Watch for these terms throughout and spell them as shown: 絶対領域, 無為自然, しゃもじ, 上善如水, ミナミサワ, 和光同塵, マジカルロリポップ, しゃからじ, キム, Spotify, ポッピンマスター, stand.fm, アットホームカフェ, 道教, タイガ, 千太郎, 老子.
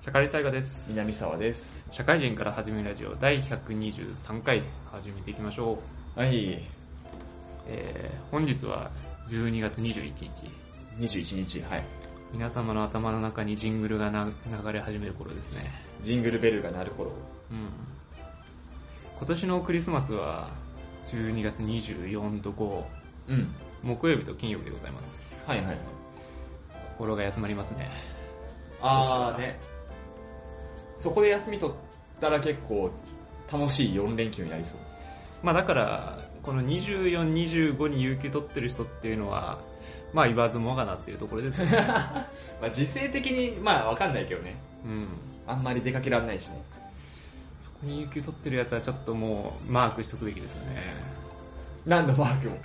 社会大河です。南沢です。社会人から始めるラジオ第123回始めていきましょう。はい、本日は12月21日、はい、皆様の頭の中にジングルが流れ始める頃ですね。ジングルベルが鳴る頃、うん、今年のクリスマスは12月24と5、うん、木曜日と金曜日でございます。はいはい、心が休まりますね。ああね、そこで休み取ったら結構楽しい4連休になりそう。まあだからこの24、25に有給取ってる人っていうのはまあ言わずもがなっていうところですよね。まあ時勢的にまあ分かんないけどね、うん、あんまり出かけられないしね。そこに有給取ってるやつはちょっともうマークしとくべきですよね。何のマークも。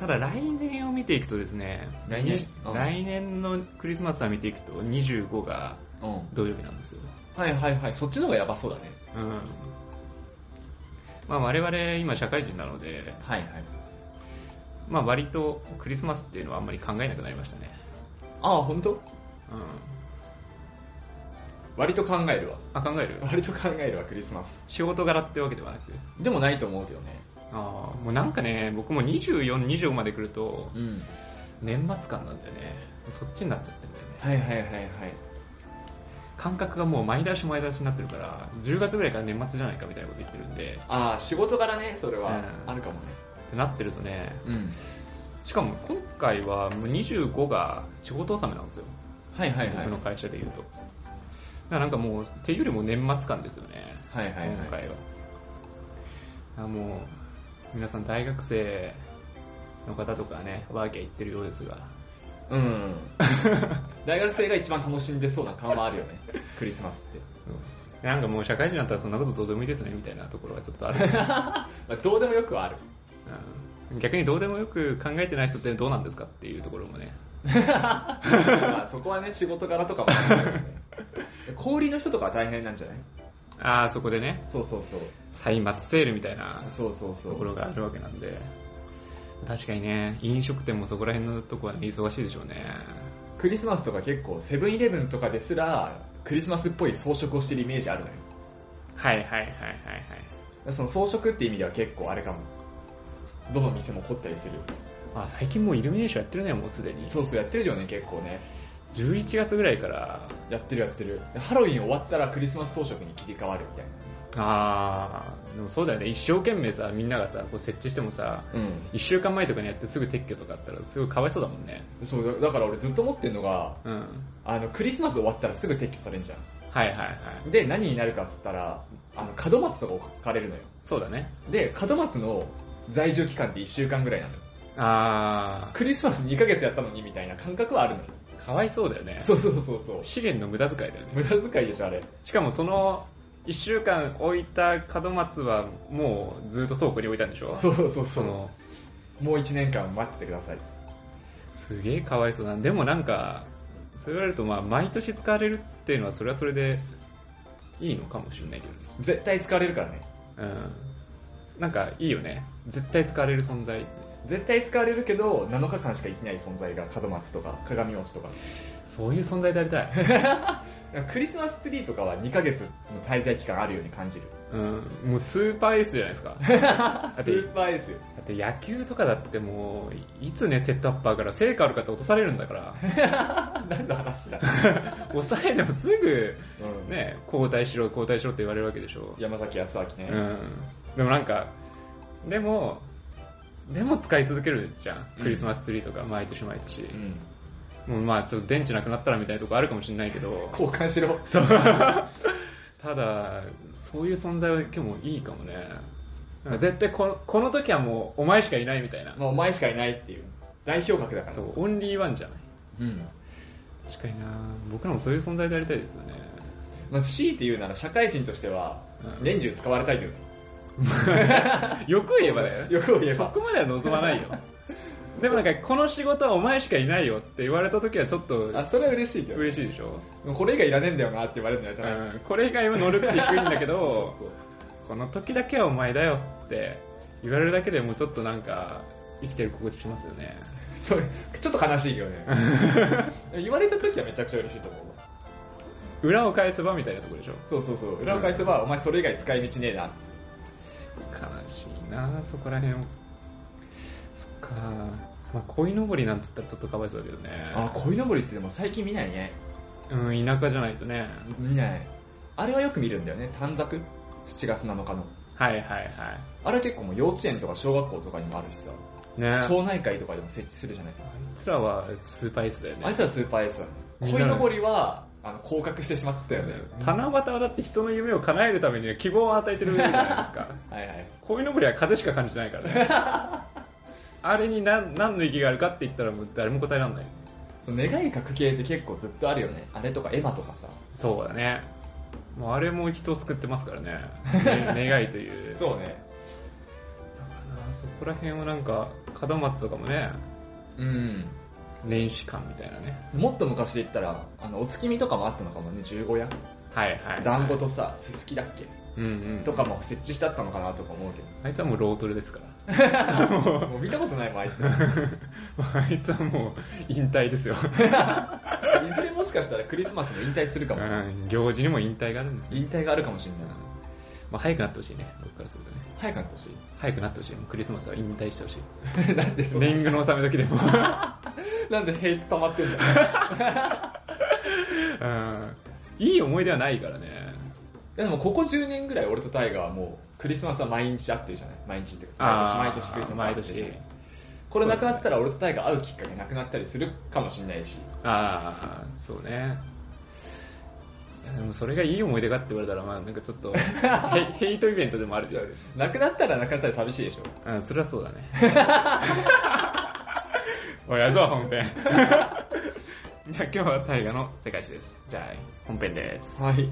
ただ来年を見ていくとですね、来年のクリスマスは見ていくと25が土曜日なんですよ。はいはいはい、そっちの方がやばそうだね。うん。まあ我々今社会人なので、はいはい。まあ割とクリスマスっていうのはあんまり考えなくなりましたね。ああ本当？うん。割と考えるわ。あ、考える？割と考えるわクリスマス。仕事柄ってわけではなく。でもないと思うけどね。あもうなんかね、僕も24、25まで来ると、うん、年末感なんだよね。そっちになっちゃってるんだよね。はいはいはいはい。感覚がもう前倒しになってるから、10月ぐらいから年末じゃないかみたいなこと言ってるんで。ああ、仕事柄ね、それは、うん、あるかもね。ってなってるとね、うん、しかも今回はもう25が仕事納めなんですよ。はいはいはい。僕の会社でいうと。だからなんかもう、っていうよりも年末感ですよね。はいはいはい。今回は。あもう皆さん大学生の方とかねワーキャー行ってるようですが、うん、大学生が一番楽しんでそうな感はあるよね。クリスマスってそうなんかもう社会人になったらそんなことどうでもいいですねみたいなところはちょっとある。まあどうでもよくはある、うん、逆にどうでもよく考えてない人ってどうなんですかっていうところもね。まあそこはね仕事柄とかもあるしね。氷の人とかは大変なんじゃない？あそこでね、そうそうそう、歳末セールみたいなところがあるわけなんで、そうそうそう、確かにね、飲食店もそこら辺のとこは、ね、忙しいでしょうね。クリスマスとか結構セブンイレブンとかですらクリスマスっぽい装飾をしてるイメージあるのよ。はいはいはいはいはい。その装飾って意味では結構あれかも。どの店も凝ったりする。あ最近もうイルミネーションやってるねもうすでに。そうそうやってるよね結構ね。11月ぐらいからやってる。ハロウィン終わったらクリスマス装飾に切り替わるみたいな。ああでもそうだよね。一生懸命さみんながさこう設置してもさ、うん、1週間前とかにやってすぐ撤去とかあったらすごいかわいそうだもんね。そうだから俺ずっと思ってるのが、うん、クリスマス終わったらすぐ撤去されるじゃん。はいはいはい。で何になるかっつったら門松とか置かれるのよ。そうだね。で門松の在住期間って1週間ぐらいなのよ。あクリスマス2ヶ月やったのにみたいな感覚はあるのよ。かわいそうだよね。そう資源の無駄遣いだよね。無駄遣いでしょあれ。しかもその1週間置いた門松はもうずっと倉庫に置いたんでしょ。そうそのもう1年間待ってください。すげえかわいそうな。でもなんかそう言われるとまあ毎年使われるっていうのはそれはそれでいいのかもしれないけど、ね、絶対使われるからね。うんなんかいいよね。絶対使われる存在。絶対使われるけど7日間しか生きない存在が門松とか鏡餅とかそういう存在でありたい。クリスマスツリーとかは2ヶ月の滞在期間あるように感じる、うん、もうスーパーエースじゃないですか。スーパーエースよ。だって野球とかだってもういつねセットアッパーから成果ある方落とされるんだから。何の話だ。抑えてもすぐ、うん、ね交代しろって言われるわけでしょ。山崎康明ね、うん、でも使い続けるじゃんクリスマスツリーとか毎年、うん、もうまあちょっと電池なくなったらみたいなとこあるかもしれないけど交換しろ。そうただそういう存在は結構いいかもね。なんか絶対この時はもうお前しかいないみたいな、まあ、お前しかいないっていう代表格だから。そうオンリーワンじゃない、うん、確かにな。僕らもそういう存在でありたいですよね。まあ、強いて言うなら社会人としては年中使われたいけど、うんよく言えばそこまでは望まないよ。でもなんかこの仕事はお前しかいないよって言われた時はちょっとあそれは嬉しいけど、ね、嬉しいでしょ。これ以外いらねえんだよなって言われるのやじゃない、うん、これ以外は能力値低いんだけどそうこの時だけはお前だよって言われるだけでもうちょっとなんか生きてる心地しますよね。それちょっと悲しいけどね言われた時はめちゃくちゃ嬉しいと思う。裏を返せばみたいなところでしょ。そうそうそう、裏を返せば、お前それ以外使い道ねえな。悲しいなそこら辺を。そっか、まあ、鯉のぼりなんつったらちょっとかわいそうだけどね。あ、鯉のぼりってでも最近見ないね。うん、田舎じゃないとね見ない。あれはよく見るんだよね、短冊、7月7日の。はいはいはい。あれ結構もう幼稚園とか小学校とかにもあるしさ、ね、町内会とかでも設置するじゃない。あいつらはスーパーエースだよね。あいつらスーパーエースだね。鯉のぼりは降格してしまったよね。七夕はだって人の夢を叶えるために希望を与えてるじゃないですかはい、はい、鯉のぼりは風しか感じないからねあれに 何の意義があるかって言ったらもう誰も答えられない。その願い書く系って結構ずっとあるよね。あれとか絵馬とかさ。そうだね、もうあれも人を救ってますから ね願いというそうね。だからそこら辺はなんか門松とかもね、うん、年始感みたいなね。もっと昔で言ったらお月見とかもあったのかもね。十五夜、はいはいはい、団子とさすすきだっけ、うんうん、とかも設置してあったのかなとか思うけど、あいつはもうロートルですからもう見たことないもんあいつあいつはもう引退ですよいずれもしかしたらクリスマスも引退するかも、うん、行事にも引退があるんです、ね、引退があるかもしれない、うん、まあ、早くなってほしいね、僕からするとね。早くなってほしい、早くなってほしい。クリスマスは引退してほしいなんで年貢の納め時でもなんでヘイト溜まってんだよ、うん、いい思い出はないからね。でもここ10年ぐらい俺とタイガはもうクリスマスは毎日会ってるじゃない。毎日ってか毎年クリスマス会ってるじゃない。これなくなったら俺とタイガ会うきっかけなくなったりするかもしれないし。ああそうね。でもそれがいい思い出かって言われたら、まあなんかちょっとヘイトイベントでもあるじゃんなくなったらなくなったら寂しいでしょ。うん、それはそうだねおいやるぞ本編じゃあ今日はタイガの世界史です。じゃあ本編です。はい、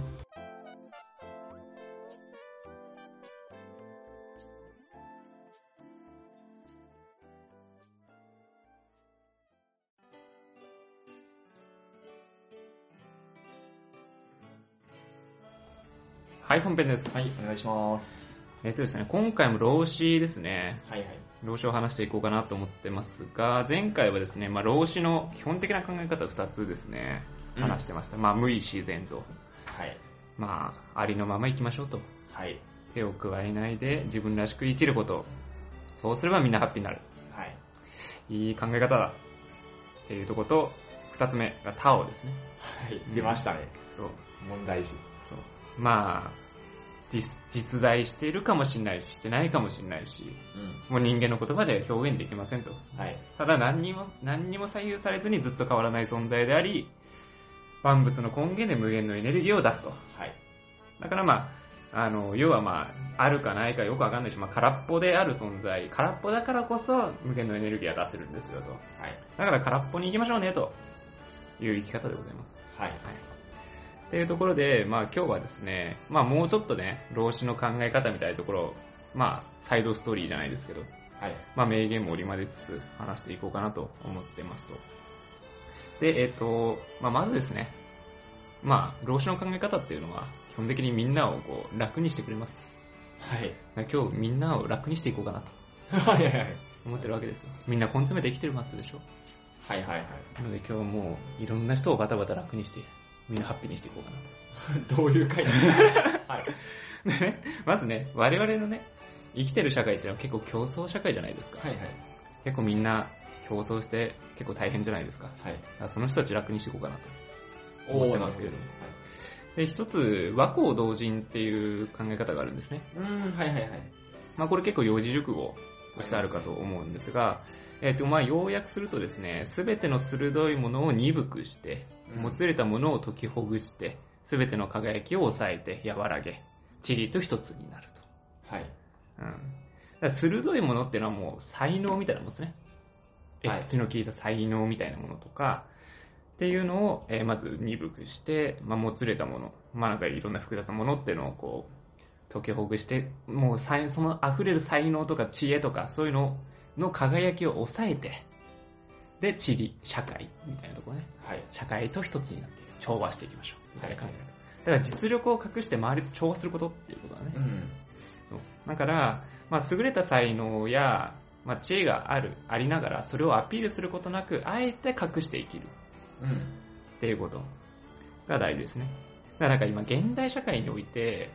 はい、本編です。はい、お願いします。ですね、今回も老子ですね。はいはい。老子を話していこうかなと思ってますが、前回はですね、まあ、老子の基本的な考え方2つですね、話してました。うん、まあ、無為自然と。はい。まあ、ありのまま生きましょうと。はい。手を加えないで自分らしく生きること。そうすればみんなハッピーになる。はい。いい考え方だ。っていうとこと、2つ目が他をですね。はい、出ましたね。そう。問題児。そう。まあ、実在しているかもしれないし、してないかもしれないし、うん、もう人間の言葉では表現できませんと、はい、ただ何にも左右されずにずっと変わらない存在であり、万物の根源で無限のエネルギーを出すと、はい、だからまあ、要はまあ、あるかないかよくわかんないし、まあ、空っぽである存在、空っぽだからこそ無限のエネルギーは出せるんですよと、はい、だから空っぽに行きましょうねという生き方でございます。はい、はいというところで、まあ、今日はですね、まあ、もうちょっとね老子の考え方みたいなところを、まあ、サイドストーリーじゃないですけど、はい、まあ、名言も織り交ぜつつ話していこうかなと思ってますと。で、まあ、まずですね、まあ、老子の考え方っていうのは基本的にみんなをこう楽にしてくれます。はい、今日みんなを楽にしていこうかなとはいはい、はい、思ってるわけですよ。みんな根詰めて生きてますでしょ。はいはいはい。なので今日もういろんな人をバタバタ楽にしてみんなハッピーにしていこうかなどういう回なんですかはいね、まずね、我々のね生きてる社会ってのは結構競争社会じゃないですか。はいはい。結構みんな競争して結構大変じゃないですか。はい。だからその人たち楽にしていこうかなと思ってますけれども。はい、で一つ和光同人っていう考え方があるんですね。はいはいはい。まあこれ結構四字熟語としてあるかと思うんですが。はいはいはい。まあ、要約するとですね、すべての鋭いものを鈍くして、もつれたものを解きほぐして、すべての輝きを抑えて和らげ、ちりと一つになると。はい。うん。だから鋭いものっていうのはもう才能みたいなもんですね。はい、エッジの効いた才能みたいなものとか、っていうのを、まず鈍くして、まあ、もつれたもの、まあ、なんかいろんな複雑なものっていうのをこう、解きほぐして、もうその溢れる才能とか知恵とか、そういうのを、の輝きを抑えて、で、地理、社会みたいなところね、はい、社会と一つになって調和していきましょうみたいな感じ、はい、だから実力を隠して周りと調和することっていうことだね、うん、そうだから、まあ、優れた才能やまあ、知恵がありながらそれをアピールすることなくあえて隠して生きる、うん、っていうことが大事ですね。だからなんか今現代社会において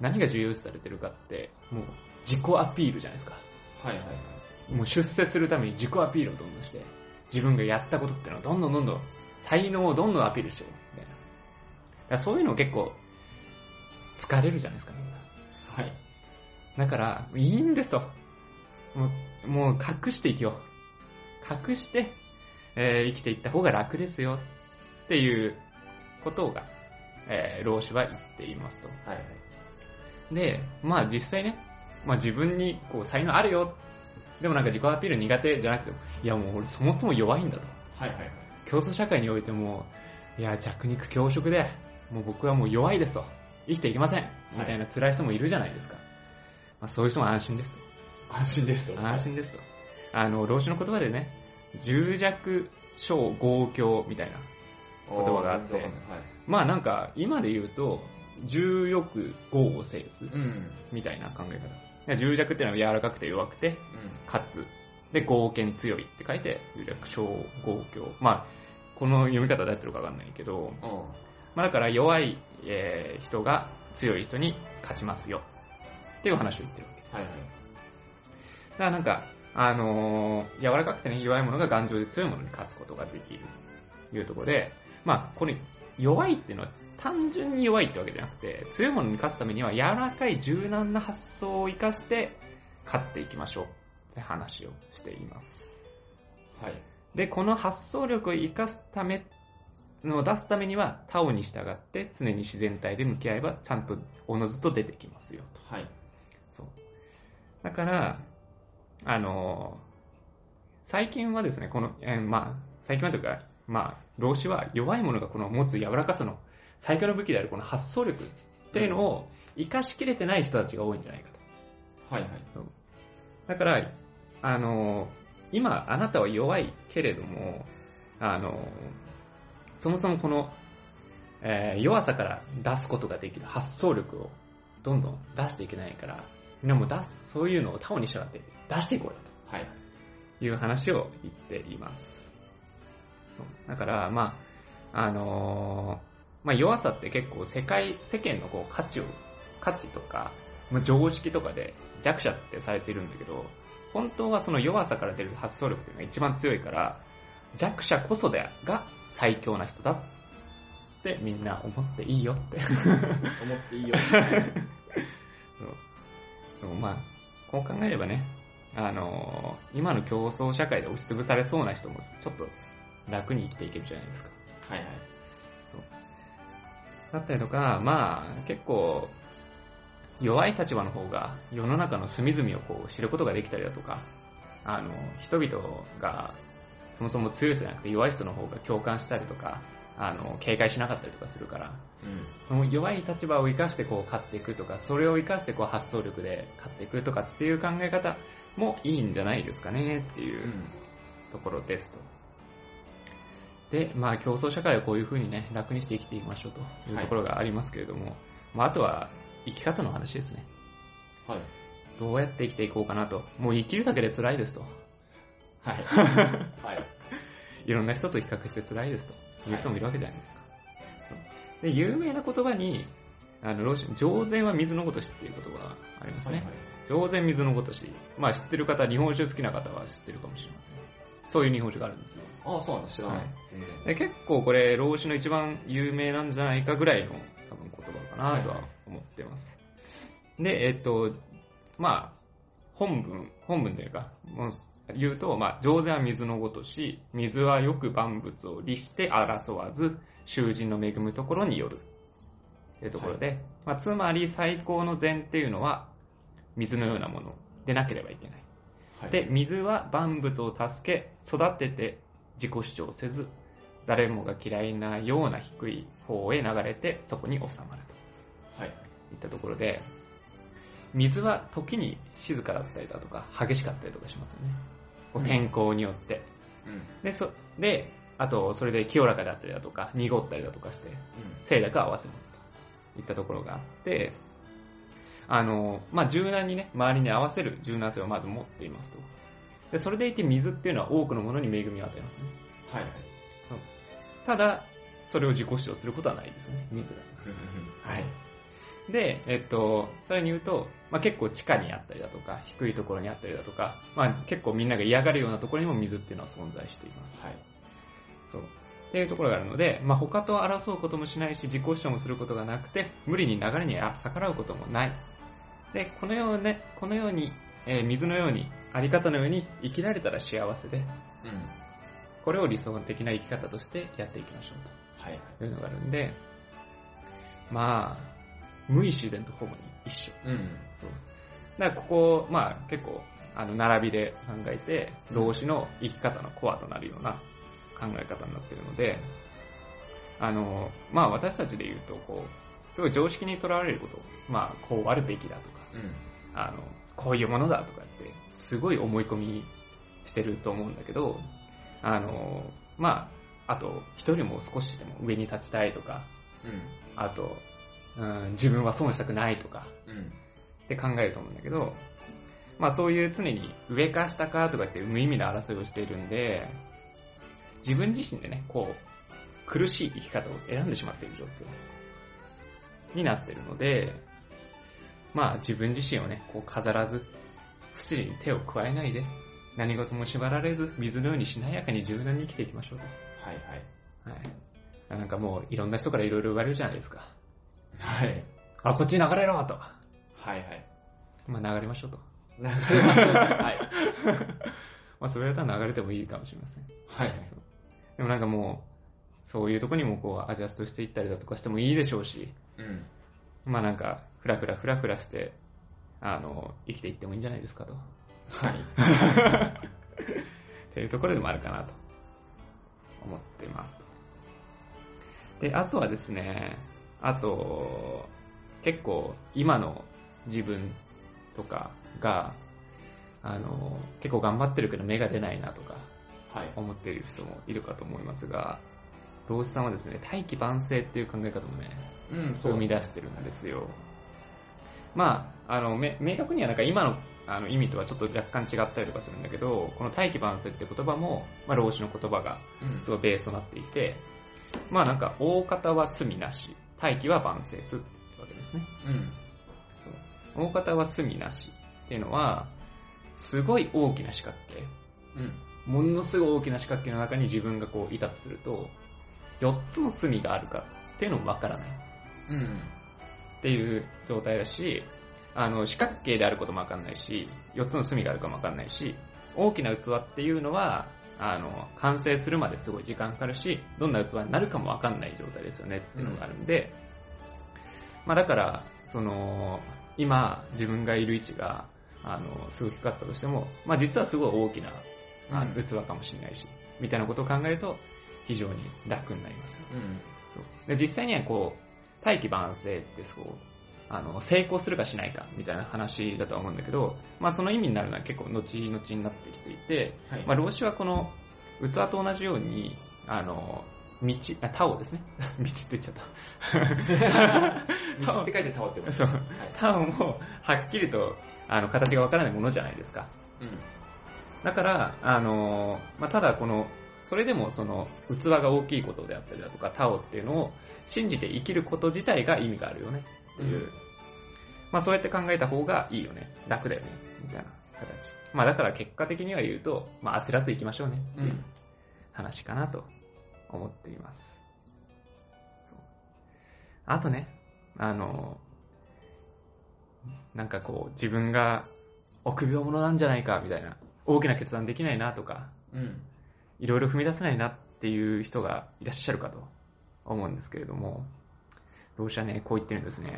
何が重要視されてるかってもう自己アピールじゃないですか。はいはいはい、もう出世するために自己アピールをどんどんして自分がやったことっていうのをどんどん才能をどんどんアピールしてるみたいな。だからそういうの結構疲れるじゃないですかみんな。はい。だからいいんですと。もう隠していきよう。隠して、生きていった方が楽ですよっていうことが、老子は言っていますと。はいはい。で、まあ実際ね、まあ自分にこう才能あるよ。でもなんか自己アピール苦手じゃなくても、いやもう俺そもそも弱いんだと。はいはいはい。競争社会においても、いや弱肉強食で、もう僕はもう弱いですと。生きていけません。みたいな辛い人もいるじゃないですか。はい、まあ、そういう人も安心ですと。安心ですと。老子の言葉でね、柔弱小剛強みたいな言葉があって、はい、まあなんか今で言うと柔欲剛を制すみたいな考え方。うん、柔弱っていうのは柔らかくて弱くて、かつで剛健強いって書いて柔弱小剛強。まあこの読み方でやってるかわかんないけど、まあだから弱い、人が強い人に勝ちますよっていう話を言ってるわけ。はいはい。だからなんか、柔らかくて、ね、弱いものが頑丈で強いものに勝つことができるというところで、まあ、これ弱いっていうのは単純に弱いってわけじゃなくて、強いものに勝つためには柔らかい柔軟な発想を生かして勝っていきましょうって話をしています。はい。で、この発想力を生かすための出すためには、他をに従って常に自然体で向き合えばちゃんとおのずと出てきますよと。はい。そう。だから、最近はですね、この、まあ、最近はというか、まあ、老子は弱いものがこの持つ柔らかさの最強の武器であるこの発想力っていうのを生かしきれてない人たちが多いんじゃないかと。はいはい。だから、今、あなたは弱いけれども、そもそもこの、弱さから出すことができる発想力をどんどん出していけないから、みんなもそういうのを他をに従って出していこうよと、はい、いう話を言っています。そうだから、まあまあ、弱さって結構世間のこう価値とか常識とかで弱者ってされてるんだけど、本当はその弱さから出る発想力っていうのが一番強いから、弱者こそが最強な人だってみんな思っていいよって。思っていいよって。そうまあ、こう考えればね、今の競争社会で押しつぶされそうな人もちょっと楽に生きていけるじゃないですか。はいはい。そうだったりとか、まあ結構弱い立場の方が世の中の隅々をこう知ることができたりだとか、人々がそもそも強い人じゃなくて弱い人の方が共感したりとか、警戒しなかったりとかするから、うん、もう弱い立場を生かしてこう勝っていくとか、それを生かしてこう発想力で勝っていくとかっていう考え方もいいんじゃないですかねっていうところですと。で、まあ競争社会はこういう風にね、楽にして生きていきましょうというところがありますけれども、はい、まあ、あとは生き方の話ですね。はい。どうやって生きていこうかなと。もう生きるだけで辛いですと。はい。はい。いろんな人と比較して辛いですと。いう人もいるわけじゃないですか。はい、で有名な言葉に老子上善は水の如しっていう言葉がありますね。はいはい、上善水の如し、まあ知ってる方、日本酒好きな方は知ってるかもしれません。そういう日本酒があるんですよ。ああ、そうなんです。知らない。はい、で結構これ老子の一番有名なんじゃないかぐらいの多分言葉かなとは思ってます。はいはい、でまあ本文というか。言うと、まあ、上善は水の如し、水はよく万物を利して争わず、衆人の恵むところによる。というところで、はい、まあ、つまり最高の善っていうのは、水のようなものでなければいけない。はい、で、水は万物を助け、育てて自己主張せず、誰もが嫌いなような低い方へ流れて、そこに収まると。はい。いったところで、水は時に静かだったりだとか、激しかったりとかしますよね。天候によって、うん、であとそれで清らかだったりだとか濁ったりだとかして清濁を合わせ持つといったところがあって、まあ、柔軟にね、周りに合わせる柔軟性をまず持っていますと。でそれでいて水っていうのは多くのものに恵みを与えますね。はい、はい、ただそれを自己主張することはないですね、水だから、はい、で、さらに言うと、まあ、結構地下にあったりだとか低いところにあったりだとか、まあ、結構みんなが嫌がるようなところにも水っていうのは存在しています、はい、そうっていうところがあるので、まあ、他と争うこともしないし自己主張もすることがなくて無理に流れに逆らうこともないで、このように、ね、このように水のようにあり方のように生きられたら幸せで、うん、これを理想的な生き方としてやっていきましょうというのがあるんで、はい、まあ無意自然とホモに一緒、うん、そうだからここ、まあ、結構並びで考えて老子の生き方のコアとなるような考え方になっているので、まあ、私たちでいうとこうすごい常識にとらわれること、まあ、こうあるべきだとか、うん、こういうものだとかってすごい思い込みしてると思うんだけど、まあ、あと一人も少しでも上に立ちたいとか、うん、あと、うん、自分は損したくないとか、うん、って考えると思うんだけど、まあ、そういう常に上か下かとかって無意味な争いをしているんで自分自身でねこう苦しい生き方を選んでしまっている状況になっているので、まあ、自分自身をねこう飾らず不正に手を加えないで何事も縛られず水のようにしなやかに柔軟に生きていきましょうと。はいはい、はい、なんかもういろんな人からいろいろ言われるじゃないですか。はい、あ、こっちに流れろと。はいはい。まあ流れましょうと。流れましょう。はい。まあそれだったら流れてもいいかもしれません。はい。でもなんかもうそういうとこにもこうアジャストしていったりだとかしてもいいでしょうし、うん、まあなんかフラフラして生きていってもいいんじゃないですかと。はい。っていうところでもあるかなと思ってますと。であとはですね。あと結構今の自分とかが結構頑張ってるけど芽が出ないなとか思っている人もいるかと思いますが、老子さんはですね大器晩成っていう考え方もね、うん、生み出してるんですよ。まあ明確にはなんか今の、意味とはちょっと若干違ったりとかするんだけど、この大器晩成って言葉も、まあ、老子の言葉がすごいベースとなっていて、うん、まあなんか大方は隅なし大器は晩成すってわけですね、うん、大方は隅なしっていうのはすごい大きな四角形、うん、ものすごい大きな四角形の中に自分がこういたとすると4つの隅があるかっていうのもわからない、うん、っていう状態だし、四角形であることもわかんないし4つの隅があるかもわかんないし、大きな器っていうのは完成するまですごい時間かかるし、どんな器になるかも分かんない状態ですよねっていうのがあるんで、うん、まあ、だから今自分がいる位置がすごく低かったとしても、まあ、実はすごい大きな、器かもしれないし、うん、みたいなことを考えると非常に楽になりますよ、うん、で実際にはこう大器晩成ってそう成功するかしないかみたいな話だとは思うんだけど、まあ、その意味になるのは結構後々になってきていて、はい、まあ、老子はこの器と同じように田をですね道って言っちゃった道って書いて田をってことですね。田をもはっきりと形がわからないものじゃないですか、うん、だからまあ、ただそれでもその器が大きいことであったりだとか田をっていうのを信じて生きること自体が意味があるよねっていう、うん、まあ、そうやって考えた方がいいよね、楽だよねみたいな形、まあ、だから結果的には言うと、まあ、焦らずいきましょうねっていう話かなと思っています、うん、あとねなんかこう自分が臆病者なんじゃないかみたいな、大きな決断できないなとか、うん、いろいろ踏み出せないなっていう人がいらっしゃるかと思うんですけれども、老子はねこう言ってるんですね。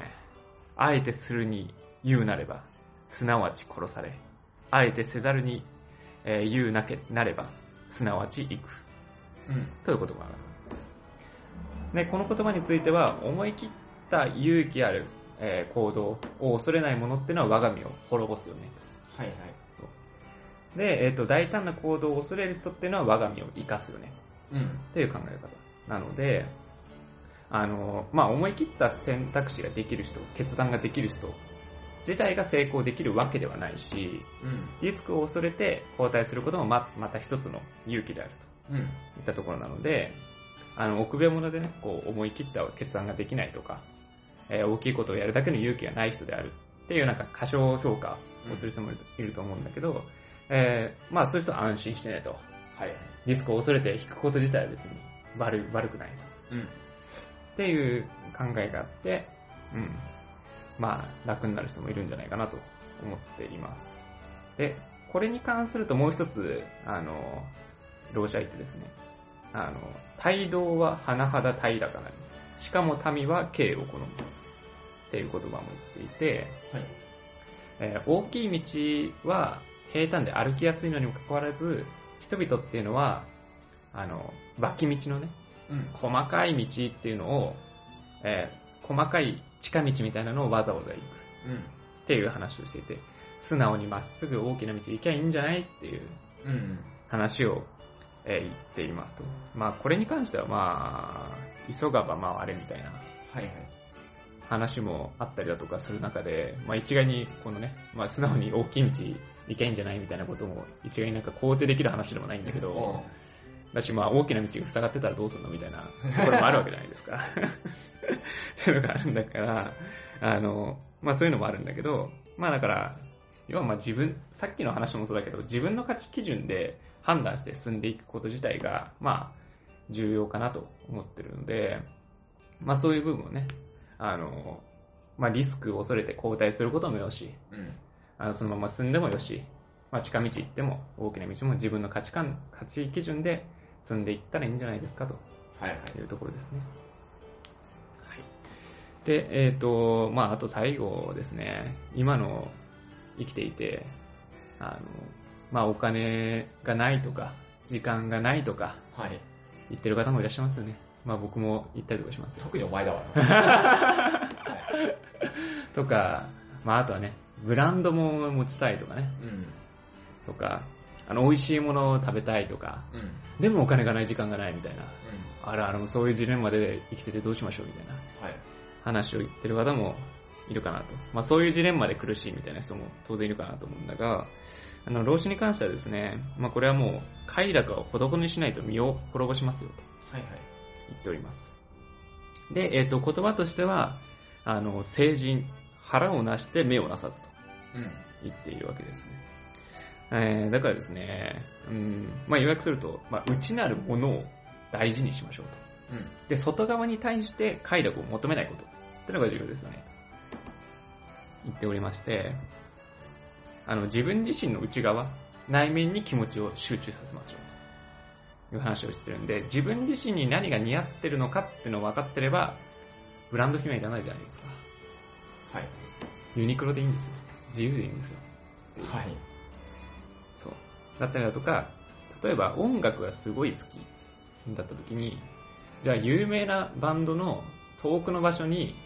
あえてするに言うなればすなわち殺され、あえてせざるに、言うなけなればすなわち行く、うん、という言葉がある。でこの言葉については、思い切った勇気ある、行動を恐れないものっていうのは我が身を滅ぼすよね。はいはい。で、大胆な行動を恐れる人っていうのは我が身を生かすよね、うん、っていう考え方なので、まあ、思い切った選択肢ができる人、決断ができる人自体が成功できるわけではないし、うん、リスクを恐れて後退することも また一つの勇気であると、うん、いったところなので、臆病者で、ね、こう思い切った決断ができないとか、大きいことをやるだけの勇気がない人であるっていうなんか過小評価をする人もいると思うんだけど、うん、まあそういう人は安心してねと、はい、リスクを恐れて引くこと自体は別に悪くないと、うん、っていう考えがあって、うん、まあ楽になる人もいるんじゃないかなと思っています。でこれに関するともう一つ老子は言ってですね、帯同は甚だ平らかなり、しかも民は敬を好むっていう言葉も言っていて、はい、大きい道は平坦で歩きやすいのにもかかわらず、人々っていうのは脇道のね、うん、細かい道っていうのを、細かい近道みたいなのをわざわざ行くっていう話をしていて、素直にまっすぐ大きな道行きゃいいんじゃないっていう話を、言っていますと。まあこれに関してはまあ急がば回れみたいな、はいはい、話もあったりだとかする中で、まあ、一概にこのね、まあ、素直に大きい道行けばいいんじゃないみたいなことも一概になんか肯定できる話でもないんだけど、だしまあ大きな道が塞がってたらどうするのみたいなところもあるわけじゃないですか。そういうのがあるんだから、まあ、そういうのもあるんだけど、まあだから要はまあ自分、さっきの話もそうだけど、自分の価値基準で判断して進んでいくこと自体がまあ重要かなと思ってるので、まあそういう部分をね、まあ、リスクを恐れて後退することもよし、うん、そのまま進んでもよし、まあ、近道行っても大きな道も自分の価値基準で進んでいったらいいんじゃないですかと、はいはい、いうところですね。はい、で、まあ、あと最後ですね、今の生きていてまあ、お金がないとか時間がないとか、はい、言ってる方もいらっしゃいますよね。まあ、僕も行ったりとかします。特にお前だわ。とか、まあ、あとはね、ブランドも持ちたいとかね、うん、とか美味しいものを食べたいとか、うん、でもお金がない時間がないみたいな、うん、そういうジレンマで生きててどうしましょうみたいな、はい、話を言ってる方もいるかなと、まあ、そういうジレンマで苦しいみたいな人も当然いるかなと思うんだが、老子に関してはですね、まあ、これはもう快楽を施にしないと身を滅ぼしますよと、はいはい、言っております。で、言葉としては成人、腹をなして目をなさずと言っているわけですね。だからですね、まあ、要約すると、まあ、内なるものを大事にしましょうと、うん、で外側に対して快楽を求めないことってのが重要ですよね、言っておりまして、自分自身の内側、内面に気持ちを集中させましょうという話をしてるんで、自分自身に何が似合ってるのかっていうのを分かってればブランド品はいらないじゃないですか。はい、ユニクロでいいんですよ、自由でいいんですよ。はい、そうだったりだとか、例えば音楽がすごい好きだった時に、じゃあ有名なバンドの遠くの場所に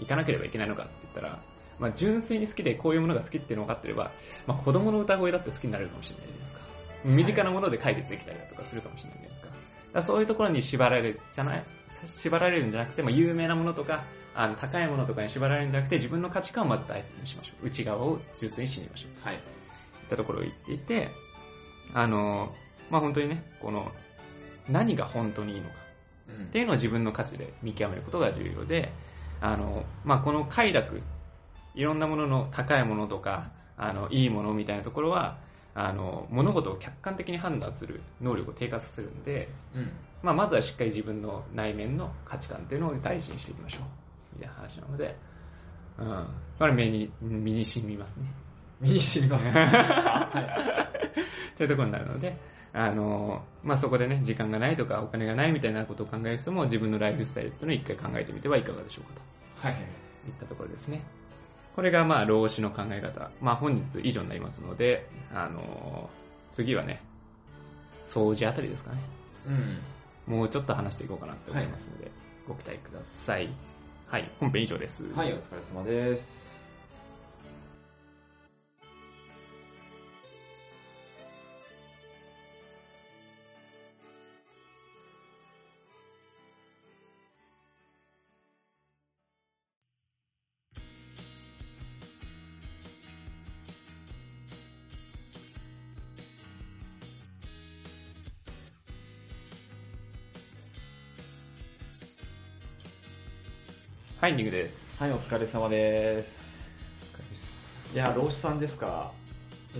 行かなければいけないのかって言ったら、まあ、純粋に好きでこういうものが好きっていうのを分かってれば、まあ、子供の歌声だって好きになれるかもしれないじゃないですか。身近なもので解決できたりだとかするかもしれないじゃないですか。だからそういうところに縛られるんじゃなくて、まあ、有名なものとか高いものとかに縛られるんじゃなくて、自分の価値観をまず大切にしましょう。内側を純粋にしにましょう。はい。いったところを言っていて、まあ、本当にね、この何が本当にいいのかっていうのを自分の価値で見極めることが重要で、まあ、この快楽、いろんなものの高いものとかいいものみたいなところは物事を客観的に判断する能力を低下させるので、うん、まあ、まずはしっかり自分の内面の価値観っていうのを大事にしていきましょうみたいな話なので、うん、これ身に染みますね。身に染みますね。というところになるので、まあ、そこでね、時間がないとかお金がないみたいなことを考える人も、自分のライフスタイルっていうのを一回考えてみてはいかがでしょうかと、はい、いったところですね。これがまあ老子の考え方、まあ、本日以上になりますので、次はね、掃除あたりですかね、うん、もうちょっと話していこうかなと思いますので、はい、ご期待ください。はい、本編以上です。はい、お疲れ様です。はい、ニグです。はい、お疲れ様です。いや、老子さんですか。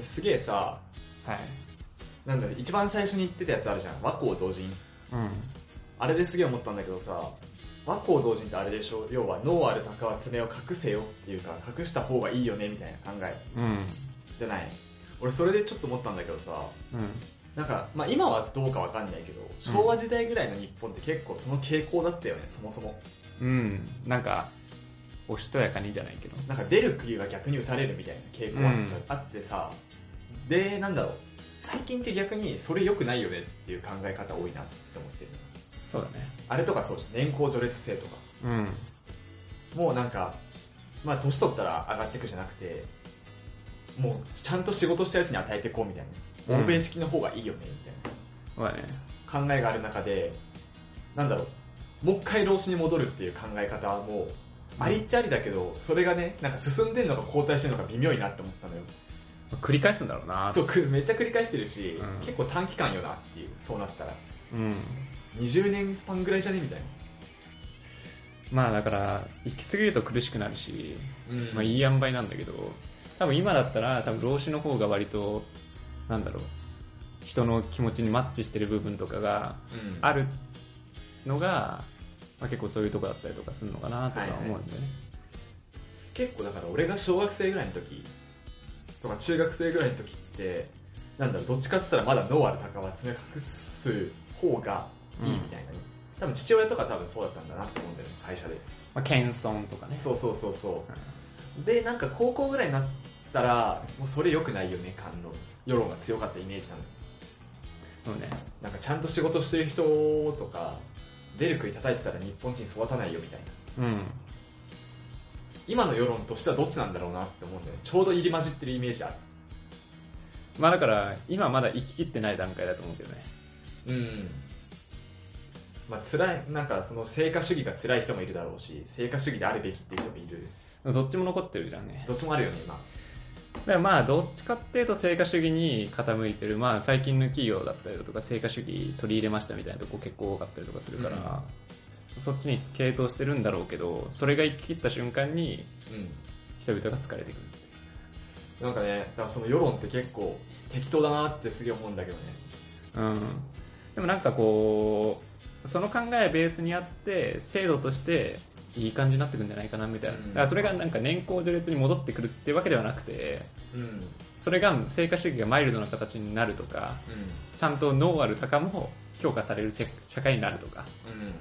すげえさ、はい。なんだろう、一番最初に言ってたやつあるじゃん。和光同人。うん。あれですげえ思ったんだけどさ、和光同人ってあれでしょ。要は脳ある鷹は爪を隠せよっていうか、隠した方がいいよねみたいな考え。うん。じゃない。俺それでちょっと思ったんだけどさ、うん。なんか、まあ、今はどうかわかんないけど、昭和時代ぐらいの日本って結構その傾向だったよね、うん、そもそも。うん、なんかおしとやかにじゃないけど、なんか出る杭が逆に打たれるみたいな傾向あってさ、うん、で、なんだろう、最近って逆にそれ良くないよねっていう考え方多いなって思ってる。そうだね。あれとかそうじゃん、年功序列制とか、うん、もうなんか、まあ、年取ったら上がっていくじゃなくて、もうちゃんと仕事したやつに与えていこうみたいな。欧米式の方がいいよねみたいな、うん、考えがある中で、なんだろう、もう一回老子に戻るっていう考え方はもうありっちゃありだけど、それがね、なんか進んでるのか後退してるのか微妙になって思ったのよ。繰り返すんだろうな。そう、めっちゃ繰り返してるし、うん、結構短期間よなっていう、そうなったら、うん、20年スパンぐらいじゃねみたいな。まあだから行き過ぎると苦しくなるし、うん、まあいい塩梅なんだけど、多分今だったら多分老子の方が割となんだろう、人の気持ちにマッチしてる部分とかがあるのが、うん、まあ、結構そういうとこだったりとかするのかなとか思うんでね、はいはい、結構だから俺が小学生ぐらいの時とか中学生ぐらいの時って、なんだろう、どっちかって言ったらまだ脳ある鷹は爪隠す方がいいみたいな、うん、多分父親とか多分そうだったんだなと思うんだよね、会社で、まあ、謙遜とかね。そうそうそうそう、うん、でなんか高校ぐらいになったらもうそれ良くないよね感動世論が強かったイメージなの。そうね。なんかちゃんと仕事してる人とか出る杭叩いてたら日本人育たないよみたいな、うん、今の世論としてはどっちなんだろうなって思うんだよね。ちょうど入り混じってるイメージある。まあだから今まだ行ききってない段階だと思うけどね。うん。まあ辛い、なんかその成果主義が辛い人もいるだろうし、成果主義であるべきっていう人もいる。どっちも残ってるじゃんね。どっちもあるよね今。だからまあどっちかっていうと成果主義に傾いてる、まあ、最近の企業だったりとか成果主義取り入れましたみたいなとこ結構多かったりとかするから、うん、そっちに傾倒してるんだろうけど、それが行き切った瞬間に人々が疲れてくる、うん、なんかね、だからその世論って結構適当だなってすげえ思うんだけどね、うん、でもなんかこうその考えベースにあって制度としていい感じになってくるんじゃないかなみたいな、うん、だからそれがなんか年功序列に戻ってくるっていうわけではなくて、うん、それが成果主義がマイルドな形になるとか、うん、ちゃんと脳ある鷹も評価される社会になるとか、うん、っ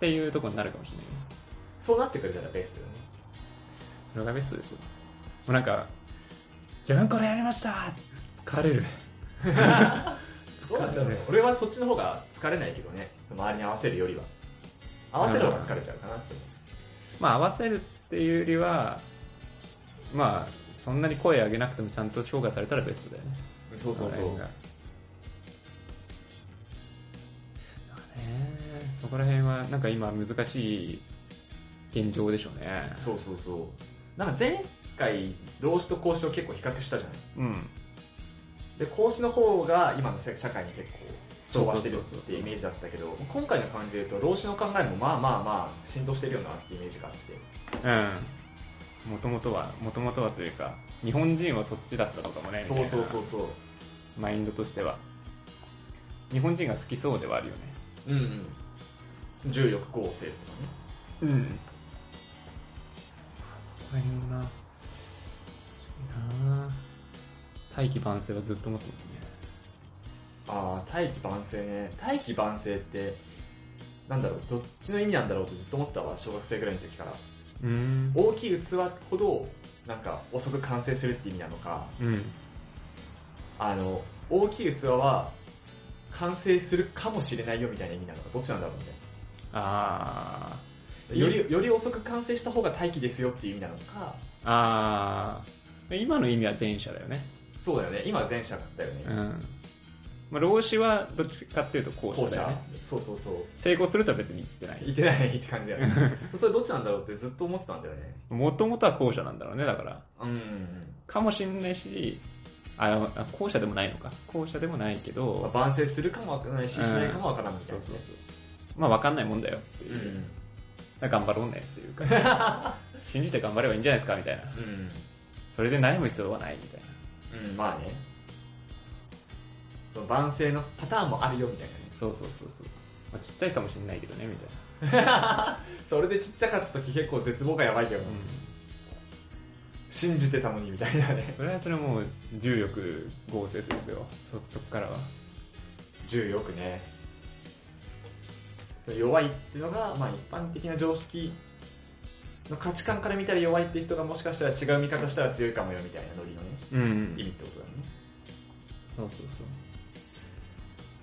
ていうところになるかもしれない、ね、そうなってくれたらベストよね。それがベストですよ。もうなんか自分これやりました疲れるそうなんだろう、俺はそっちの方が疲れないけどね、周りに合わせるよりは。合わせる方が疲れちゃうかなって思う。まあ、合わせるっていうよりは、まあ、そんなに声上げなくてもちゃんと評価されたらベストだよね。そうそうそう。そこら辺はなんか今難しい現状でしょうね。そうそうそう。なんか前回老子と孔子を結構比較したじゃない。うん。で孔子の方が今の社会に結構調和してるっていうイメージだったけど、今回の感じで言うと老子の考えもまあまあまあ浸透してるよなってイメージがあって、うん、もともとはというか日本人はそっちだったのかもねみたいな。そうそうそうそう、マインドとしては日本人が好きそうではあるよね。うんうん、重力構成とかね。うん、そこら辺もな、大器晩成はずっと思ってますね。ああ、大器晩成ね。大器晩成ってなんだろう、どっちの意味なんだろうってずっと思ったわ、小学生ぐらいの時から。うん、大きい器ほどなんか遅く完成するって意味なのか、うん、あの大きい器は完成するかもしれないよみたいな意味なのか、どっちなんだろうみたいな。ああ、より遅く完成した方が大器ですよっていう意味なのか。ああ、今の意味は前者だよね。そうだよね、今は前者だったよね、うん、まあ、老子はどっちかっていうと後者だよね。そうそうそう、成功するとは別に言ってない、言ってないって感じだよねそれどっちなんだろうってずっと思ってたんだよね。もともとは後者なんだろうね、だから、うんうんうん、かもしれないし、あ、後者でもないのか、後者でもないけど、まあ、晩成するかもわからないし、しないかもわからんみたいな、ね、うん、そうそうそう、まあわかんないもんだよっていう、うん、頑張ろうねっていうか信じて頑張ればいいんじゃないですかみたいな、うん、それで悩む必要はないみたいな、うん、まあね、その万世のパターンもあるよみたいなね。そうそうそうそう、まあ、ちっちゃいかもしれないけどねみたいなそれでちっちゃかった時結構絶望がやばいけど、うん、信じてたのにみたいなね。それはそれもう重力合成ですよ、そっからは重力ね。弱いっていうのが、まあ、一般的な常識の価値観から見たら弱いって人がもしかしたら違う見方したら強いかもよみたいなノリのね、うんうん、意味ってことだね。そうそうそう、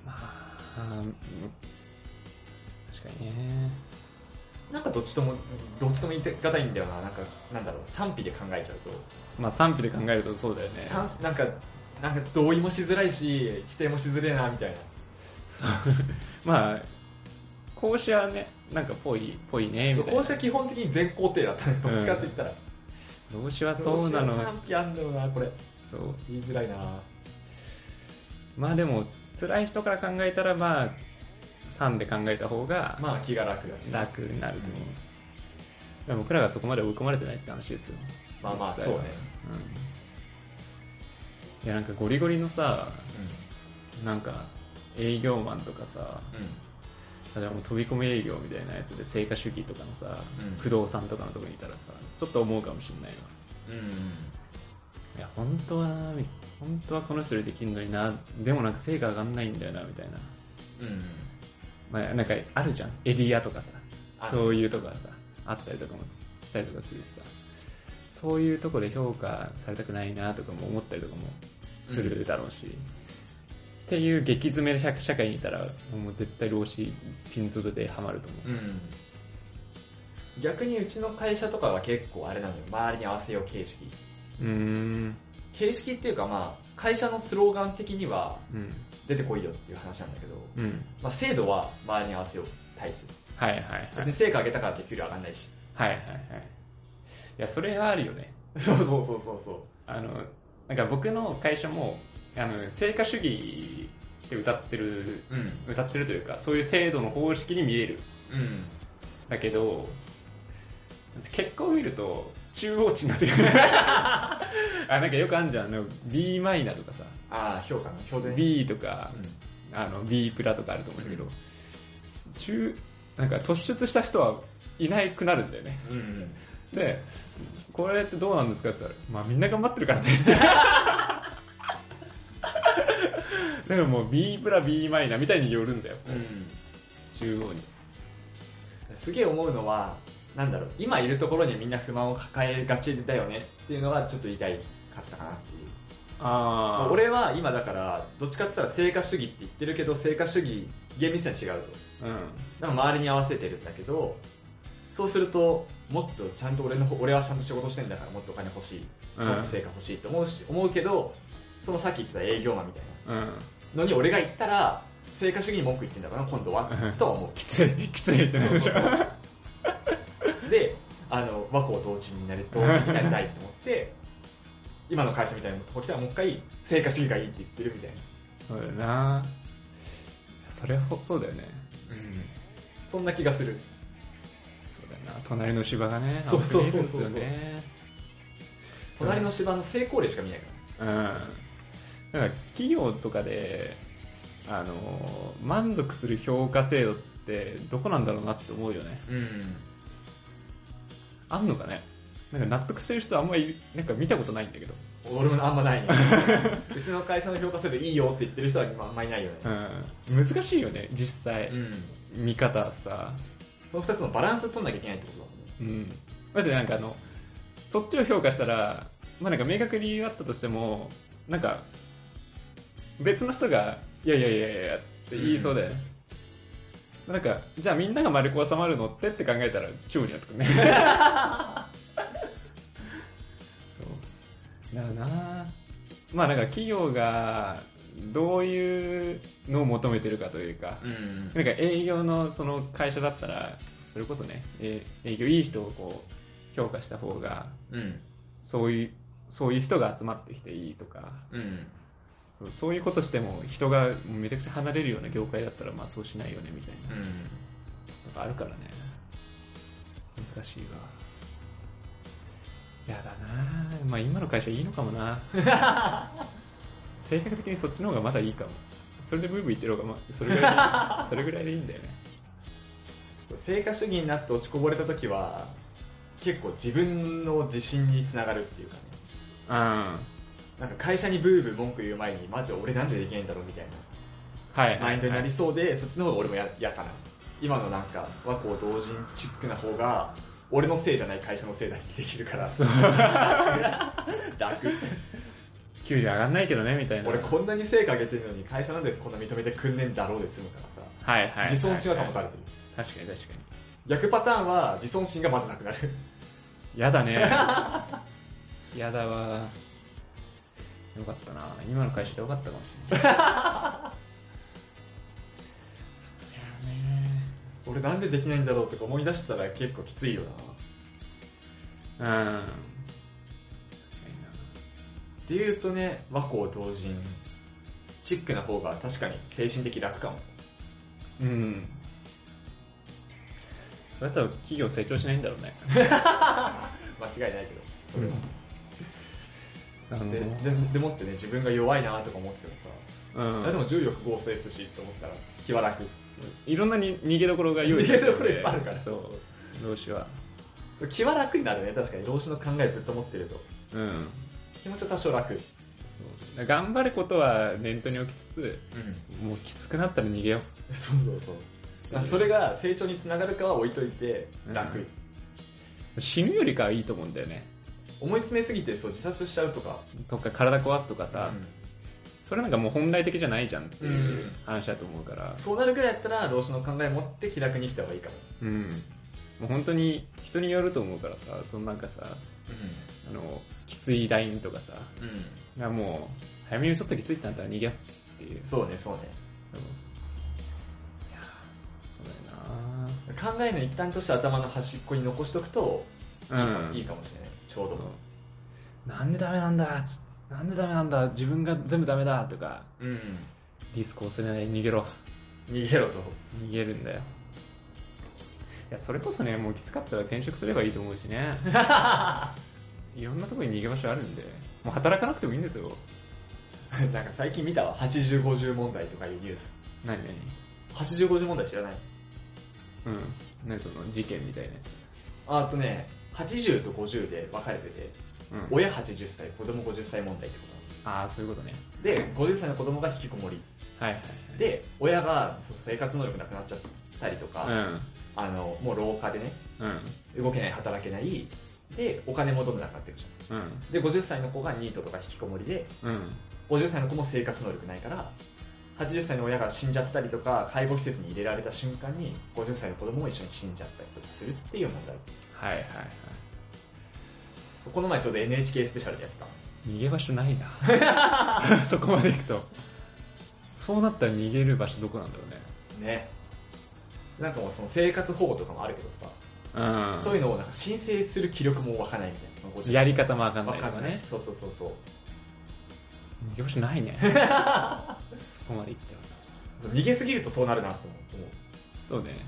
まあ、確かにね。なんかどっちとも言い難いんだよな。なんかなんだろう、賛否で考えちゃうと、まあ賛否で考えるとそうだよね。なんか同意もしづらいし否定もしづらいなみたいなまあ校舎はね、なんかぽいねみたいな。校舎基本的に全肯定だったね、どっちかって言ったら、うん、動詞はそうなの。賛否あんだよな、これ。そう言いづらいな。まあでも辛い人から考えたら、まあ3で考えた方がまあ気が楽だし、楽になると思う、うん、僕らがそこまで追い込まれてないって話ですよ。まあまあそうね、うん、いやなんかゴリゴリのさ、うん、なんか営業マンとかさ、うん、例えばもう飛び込み営業みたいなやつで成果主義とかのさ、うん、不動産とかのとこにいたらさ、ちょっと思うかもしれないな、うん、いや本当はこの人でできるのにな、でもなんか成果上がんないんだよなみたいな、うん、まあなんかあるじゃん、エリアとかさ、そういうとこがさあったりとかもしたりとかするしさ、そういうとこで評価されたくないなとかも思ったりとかもするだろうし、うん、っていう激詰めの社会にいたらもう絶対老子ピンゾロでハマると思う、うん、逆にうちの会社とかは結構あれなんだよ、周りに合わせよう形式、形式っていうか、まあ会社のスローガン的には出てこいよっていう話なんだけど、うん、まあ、制度は周りに合わせようタイプ、はいはいはい、別に成果上げたからって給料上がんないし、はいはいはい、いやそれがあるよねそうそうそうそうそう、なんか僕の会社も成果主義って歌ってるというか、そういう制度の方式に見える、うん、だけど結果を見ると中央値になってるあ、なんかよくあるじゃん、B マイナとかさあ、評価の標準 B とか、うん、B プラとかあると思うんだけど、うん、なんか突出した人はいなくなるんだよね、うんうん、でこれってどうなんですかって言ったら、まあ、みんな頑張ってるからねってだからもう B プラ B マイナみたいによるんだよ、うん、中央に。すげえ思うのは、なんだろう、今いるところにみんな不満を抱えがちだよねっていうのはちょっと言いたいかったかなっていう。ああ、俺は今だからどっちかって言ったら成果主義って言ってるけど、成果主義厳密には違うと、うん、だから周りに合わせてるんだけど、そうするともっとちゃんと俺はちゃんと仕事してんだからもっとお金欲しい、もっと成果欲しいと思うけど、そのさっき言ってた営業マンみたいなのに俺が言ったら、成果主義に文句言ってんだから今度はとは思うきついきついって思うでしょで、和光同地になりたいと思って今の会社みたいなとこ来たら、もう一回成果主義がいいって言ってるみたいな。そうだよな、それはそうだよね、うん、そんな気がする。そうだよな、隣の芝がね、そうそうそうそう、ね、隣の芝の成功例しか見ないから、うん、なんか企業とかで満足する評価制度ってどこなんだろうなって思うよね、うん、あんのかね。なんか納得してる人はあんまりなんか見たことないんだけど。俺もあんまないねうちの会社の評価制度いいよって言ってる人はあんまりないよね、うん、難しいよね実際、うん、見方さ、その2つのバランス取んなきゃいけないってことだもんね、うん、だってなんかそっちを評価したら、まあ、なんか明確に理由あったとしても、なんか別の人がいやいやいやいやって言いそうだよね、うん、なんかじゃあみんなが丸く収まるのって考えたら中央になってくるねそうだな。まあなんか企業がどういうのを求めてるかというか、うん、なんか営業のその会社だったらそれこそね、営業いい人をこう評価した方が、うん、そういう人が集まってきていいとか、うん、そういうことしても人がめちゃくちゃ離れるような業界だったら、まあそうしないよねみたいな、うん、なんかあるからね。難しいわ。やだなぁ。まあ今の会社いいのかもな。性格的にそっちの方がまだいいかも。それでブイブイ言ってる方が、まあ、それぐらいでいいんだよね。成果主義になって落ちこぼれた時は結構自分の自信につながるっていうかね。なんか会社にブーブー文句言う前にまず俺なんでできないんだろうみたいな、はい、マインドになりそうで、はい、そっちの方が俺も嫌かな。今のなんか和光同人チックな方が俺のせいじゃない会社のせいだってできるから楽。給料上がんないけどねみたいな。俺こんなに成果上げてるのに会社なんですこんな認めてくんねんだろうで済むからさ、はいはい、自尊心は保たれてる。確かに確かに。逆パターンは自尊心がまずなくなる。やだね。やだわ。よかったな今の会社で。よかったかもしれない。そうだよね。俺なんでできないんだろうとか思い出したら結構きついよな。うん。っていうとね、和光同人チックな方が確かに精神的楽かも。うん。それだと企業成長しないんだろうね。間違いないけど。それは。でもってね自分が弱いなとか思ってもさ、でも重力合成すしと思ったら気は楽。いろんなに逃げどころが用意されてるので、逃げどころいっぱいあるから。そう。老子は気は楽になるね。確かに老子の考えずっと持ってると、気持ちは多少楽。そう頑張ることは念頭に置きつつ、もうきつくなったら逃げよう。そうそうそう。それが成長につながるかは置いといて楽、死ぬよりかはいいと思うんだよね。思い詰めすぎてそう自殺しちゃうとか体壊すとかさ、それなんかもう本来的じゃないじゃんっていう話だと思うから、そうなるぐらいだったら老子の考え持って気楽に生きた方がいいかも。もう本当に人によると思うからさ、そのなんかさ、きついラインとかさ、がもう早めにちょっときついってなったら逃げようっていう。そうねそうね。考えの一端として頭の端っこに残しとくといいかもしれない、ちょうど。なんでダメなんだ、なんでダメなんだ、自分が全部ダメだとか、リスクを恐れない、逃げろと逃げるんだよ。いやそれこそね、もうきつかったら転職すればいいと思うしね。いろんなところに逃げ場所あるんで、もう働かなくてもいいんですよ。なんか最近見たわ、8050問題とかいうニュース。何8050問題知らない？何その事件みたいな。ね、80と50で分かれてて、親80歳子供50歳問題ってこと。そういうことね。で50歳の子供が引きこもり、で親がそう生活能力なくなっちゃったりとか、もう老化でね、動けない働けないでお金もどんどんなくなってるじゃん、で50歳の子がニートとか引きこもりで、50歳の子も生活能力ないから80歳の親が死んじゃったりとか介護施設に入れられた瞬間に50歳の子供も一緒に死んじゃったりとかするっていう問題。そう、この前ちょうど NHK スペシャルでやった。逃げ場所ないな。そこまでいくとそうなったら逃げる場所どこなんだろうね。なんかもうその生活保護とかもあるけどさ、そういうのをなんか申請する気力も湧かないみたいな、やり方も分かんないとかね。そう逃げ場所ないね。そこまでいっちゃうな。逃げすぎるとそうなるなと思う。そうね。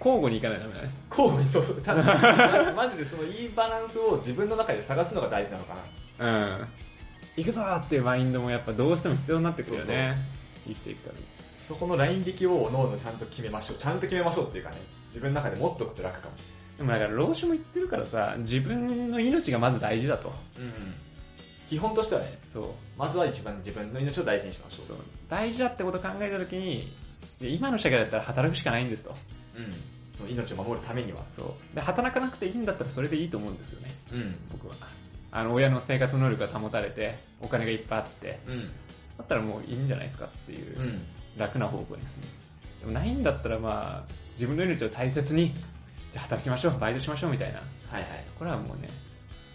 交互にいかないとダメだね。交互に。ちゃんとマジでそのいいバランスを自分の中で探すのが大事なのかな。行くぞーっていうマインドもやっぱどうしても必要になってくるよね。生きていくために。そこのライン引きをおのおのちゃんと決めましょう。ちゃんと決めましょうっていうかね。自分の中で持っとくと楽かも。でもだから老子も言ってるからさ、自分の命がまず大事だと。基本としてはね、まずは一番自分の命を大事にしましょう。大事だってことを考えたときに、今の社会だったら働くしかないんですと、その命を守るためには。で働かなくていいんだったらそれでいいと思うんですよね、僕は。親の生活能力が保たれてお金がいっぱいあって、だったらもういいんじゃないですかっていう、楽な方向ですね。でもないんだったら、まあ自分の命を大切に、じゃあ働きましょう、バイトしましょうみたいな、これはもうね、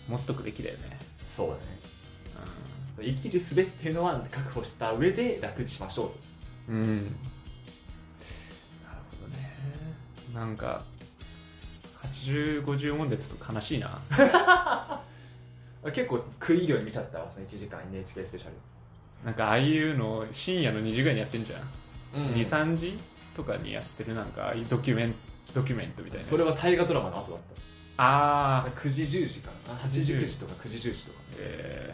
持っとくべきだよね。そうだね。生きる術っていうのは確保した上で楽にしましょう。なるほどね。なんか8050問でちょっと悲しいな。結構食い入るように見ちゃったわ、その1時間 NHK スペシャル。なんかああいうの深夜の2時ぐらいにやってんじゃん、2、3時とかにやってる。なんかああいうドキュメンドキュメントみたいな。それは大河ドラマの後だった。ああ、9時10時かな、8時9時とか9時10時とか、ね、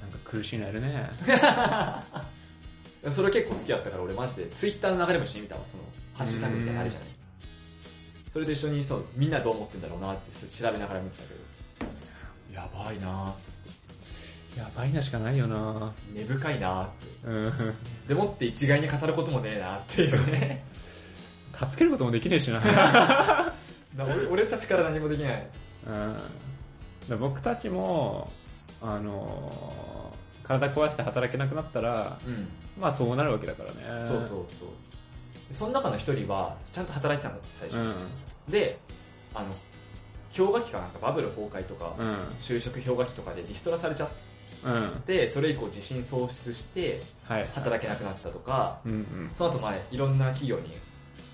なんか苦しいのやるねそれ結構好きだったから俺マジでツイッターの流れもしてみたわ、そのハッシュタグみたいなあれじゃない、それで一緒にそうみんなどう思ってんだろうなって調べながら見てたけど、やばいなって、やばいなしかないよな、根深いなって、うん、でもって一概に語ることもねえなっていうね助けることもできねえしな俺たちから何もできない、うん、僕たちも体壊して働けなくなったら、うん、まあそうなるわけだからね。そうそうそう。その中の一人はちゃんと働いてたんだって最初、うん、で氷河期かなんかバブル崩壊とか、うん、就職氷河期とかでリストラされちゃって、うん、それ以降自信喪失して働けなくなったとか、はいはい、その後いろんな企業に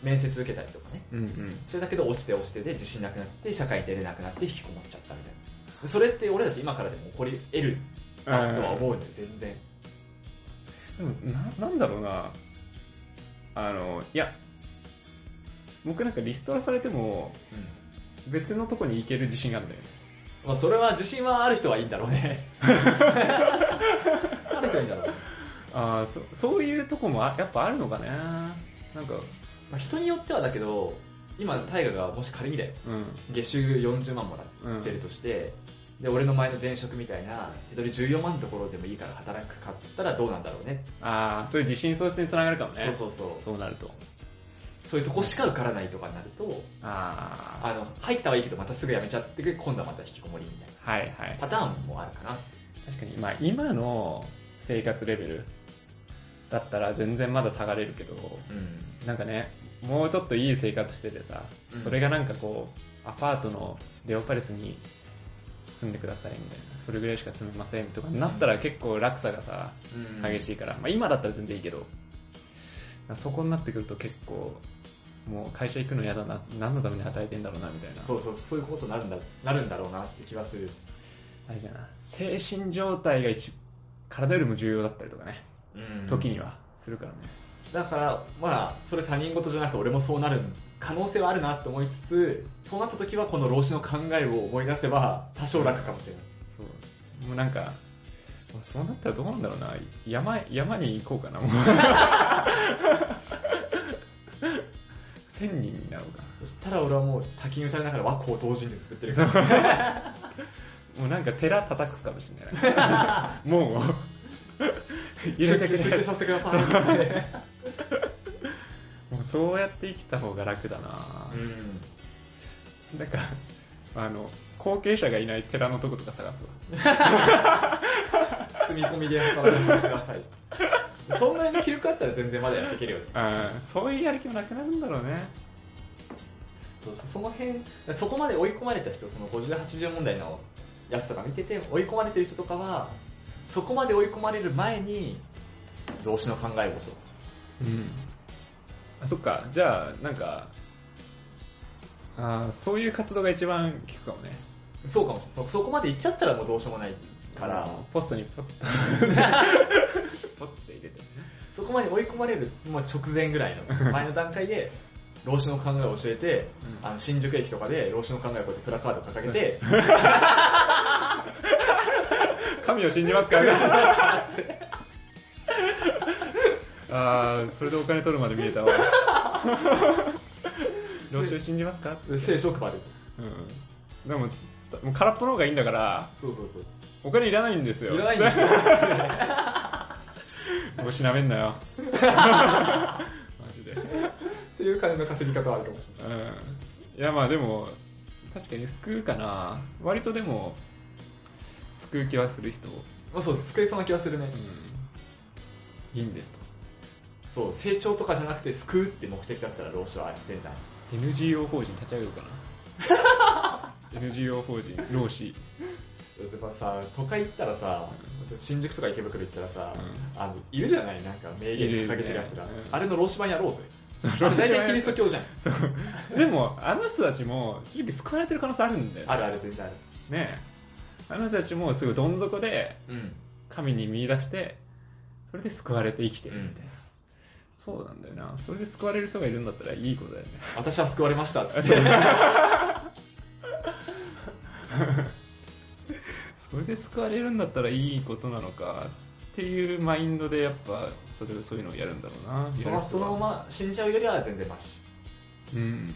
面接受けたりとかね、うんうん、それだけど落ちてで自信なくなって社会に出れなくなって引きこもっちゃったみたいな。それって俺たち今からでも起こり得るなとは思うんで、全然。でもなんだろうな、いや僕なんかリストラされても、うん、別のとこに行ける自信があるんだよね。まあ、それは自信はある人はいいんだろうねある人はいいんだろうね。あ、そういうとこもやっぱあるのかね。なんか、まあ、人によってはだけど、今大我がもし仮にだよ、うん、月収40万もらってるとして、うん、で俺の前の前職みたいな手取り14万のところでもいいから働くかって言ったらどうなんだろうね。ああ、そういう自信喪失につながるかもね。そうそうなると、そういうとこしか受からないとかになると、入ったはいいけどまたすぐ辞めちゃって今度はまた引きこもりみたいな、はいはい、パターンもあるかな。確かに、まあ、今の生活レベルだったら全然まだ下がれるけど、うん、なんかね、もうちょっといい生活しててさ、うん、それがなんかこうアパートのレオパレスに住んでくださいみたいな、それぐらいしか住めませんとかになったら結構落差がさ、うん、激しいから、まあ、今だったら全然いいけど、そこになってくると結構もう会社行くの嫌だな、何のために働いてんだろうなみたいな、そういうことになるんだろうなって気がする。あれじゃな、精神状態が体よりも重要だったりとかね、うん、時にはするからね。だからまあそれ他人事じゃなくて俺もそうなる可能性はあるなと思いつつ、そうなった時はこの老子の考えを思い出せば多少楽かもしれない。そう、もうなんかそうなったらどうなんだろうな、山に行こうかなもう1000人になろうか。そしたら俺はもう滝に打たれながら和光同人で作ってるからもうなんか寺叩くかもしれないもう出家させてくださいってもうそうやって生きた方が楽だな。うん、なんか後継者がいない寺のとことか探すわ住み込みで働いてくださいそんぐらいの気力あったら全然まだやっていけるよね。そういうやる気もなくなるんだろうね。その辺、そこまで追い込まれた人、その50、80問題のやつとか見てて追い込まれてる人とかは、そこまで追い込まれる前に老子の考え事、うん、あ、そっか。じゃあなんか、あ、そういう活動が一番効くかもね。そうかもしれない。そこまで行っちゃったらもうどうしようもないから、ポストにポッとポッて入れて、そこまで追い込まれる、もう直前ぐらいの前の段階で老子の考えを教えて、うん、新宿駅とかで老子の考えをこうやってプラカードを掲げて神を信じますからっつってああ、それでお金取るまで見えたわ老子を信じますかって聖職場で、うん、でも空っぽの方がいいんだから、そうお金いらないんですよ、いらないんですよもう調べんなよマジでっていう金の稼ぎ方はあるかもしれない、うん、いや、まあでも確かに救うかな、割と。でも救う気はする人、まあ、そう、救いそうな気はするね、うん、いいんですと。そう、成長とかじゃなくて救うって目的だったら老子は全然 NGO 法人立ち上げようかなNGO 法人老子。でもさ、都会行ったらさ、新宿とか池袋行ったらさ、うん、いるじゃない、なんか名言掲げてるやつら、ね、あれの老子版やろうぜ。あれ大体キリスト教じゃんでもあの人たちも正直救われてる可能性あるんだよ、ね、あるある、全然あるね。あの人たちもすぐどん底で神に見出して、それで救われて生きてるみたいな、うん、そうなんだよな。それで救われる人がいるんだったらいいことだよね。私は救われましたっつってそれで救われるんだったらいいことなのかっていうマインドでやっぱそういうのをやるんだろうな。そのまま死んじゃうよりは全然マシ。うん。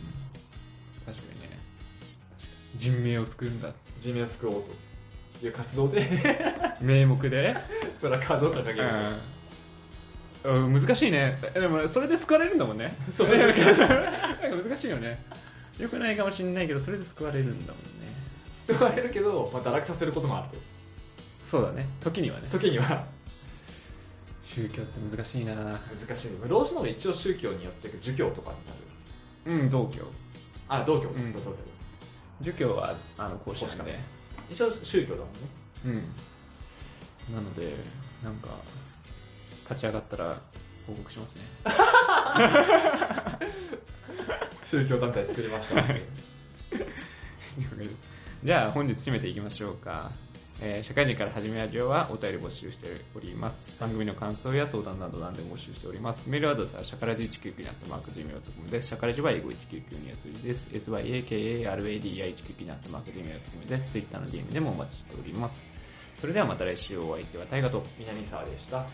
確かにね。人命を救うんだ。人命を救おうという活動で名目でプラカードを掲げる。難しいね。でもそれで救われるんだもんね。そうなんか難しいよね。よくないかもしれないけどそれで救われるんだもんね。救われるけど、まあ、堕落させることもあると。そうだね。時にはね。時には宗教って難しいな。難しいね。老子の一応宗教によって儒教とかになる。うん、道教。あ、道教。うん、そう道教。儒教は孔子なんで。一応宗教だもんね。うん。なのでなんか。立ち上がったら報告しますね宗教団体作りました、ね、じゃあ本日締めていきましょうか、社会人から始めラジオはお便り募集しております。番組の感想や相談など何でも募集しております。メールアドレスはシャカラジ199にあったマーク gmail.com です。シャカラジは英語199にやすりです。 SYAKARADI199 にあったマーク gmail.com です。 Twitter の DM でもお待ちしております。それではまた来週。お相手は大河と南沢でした。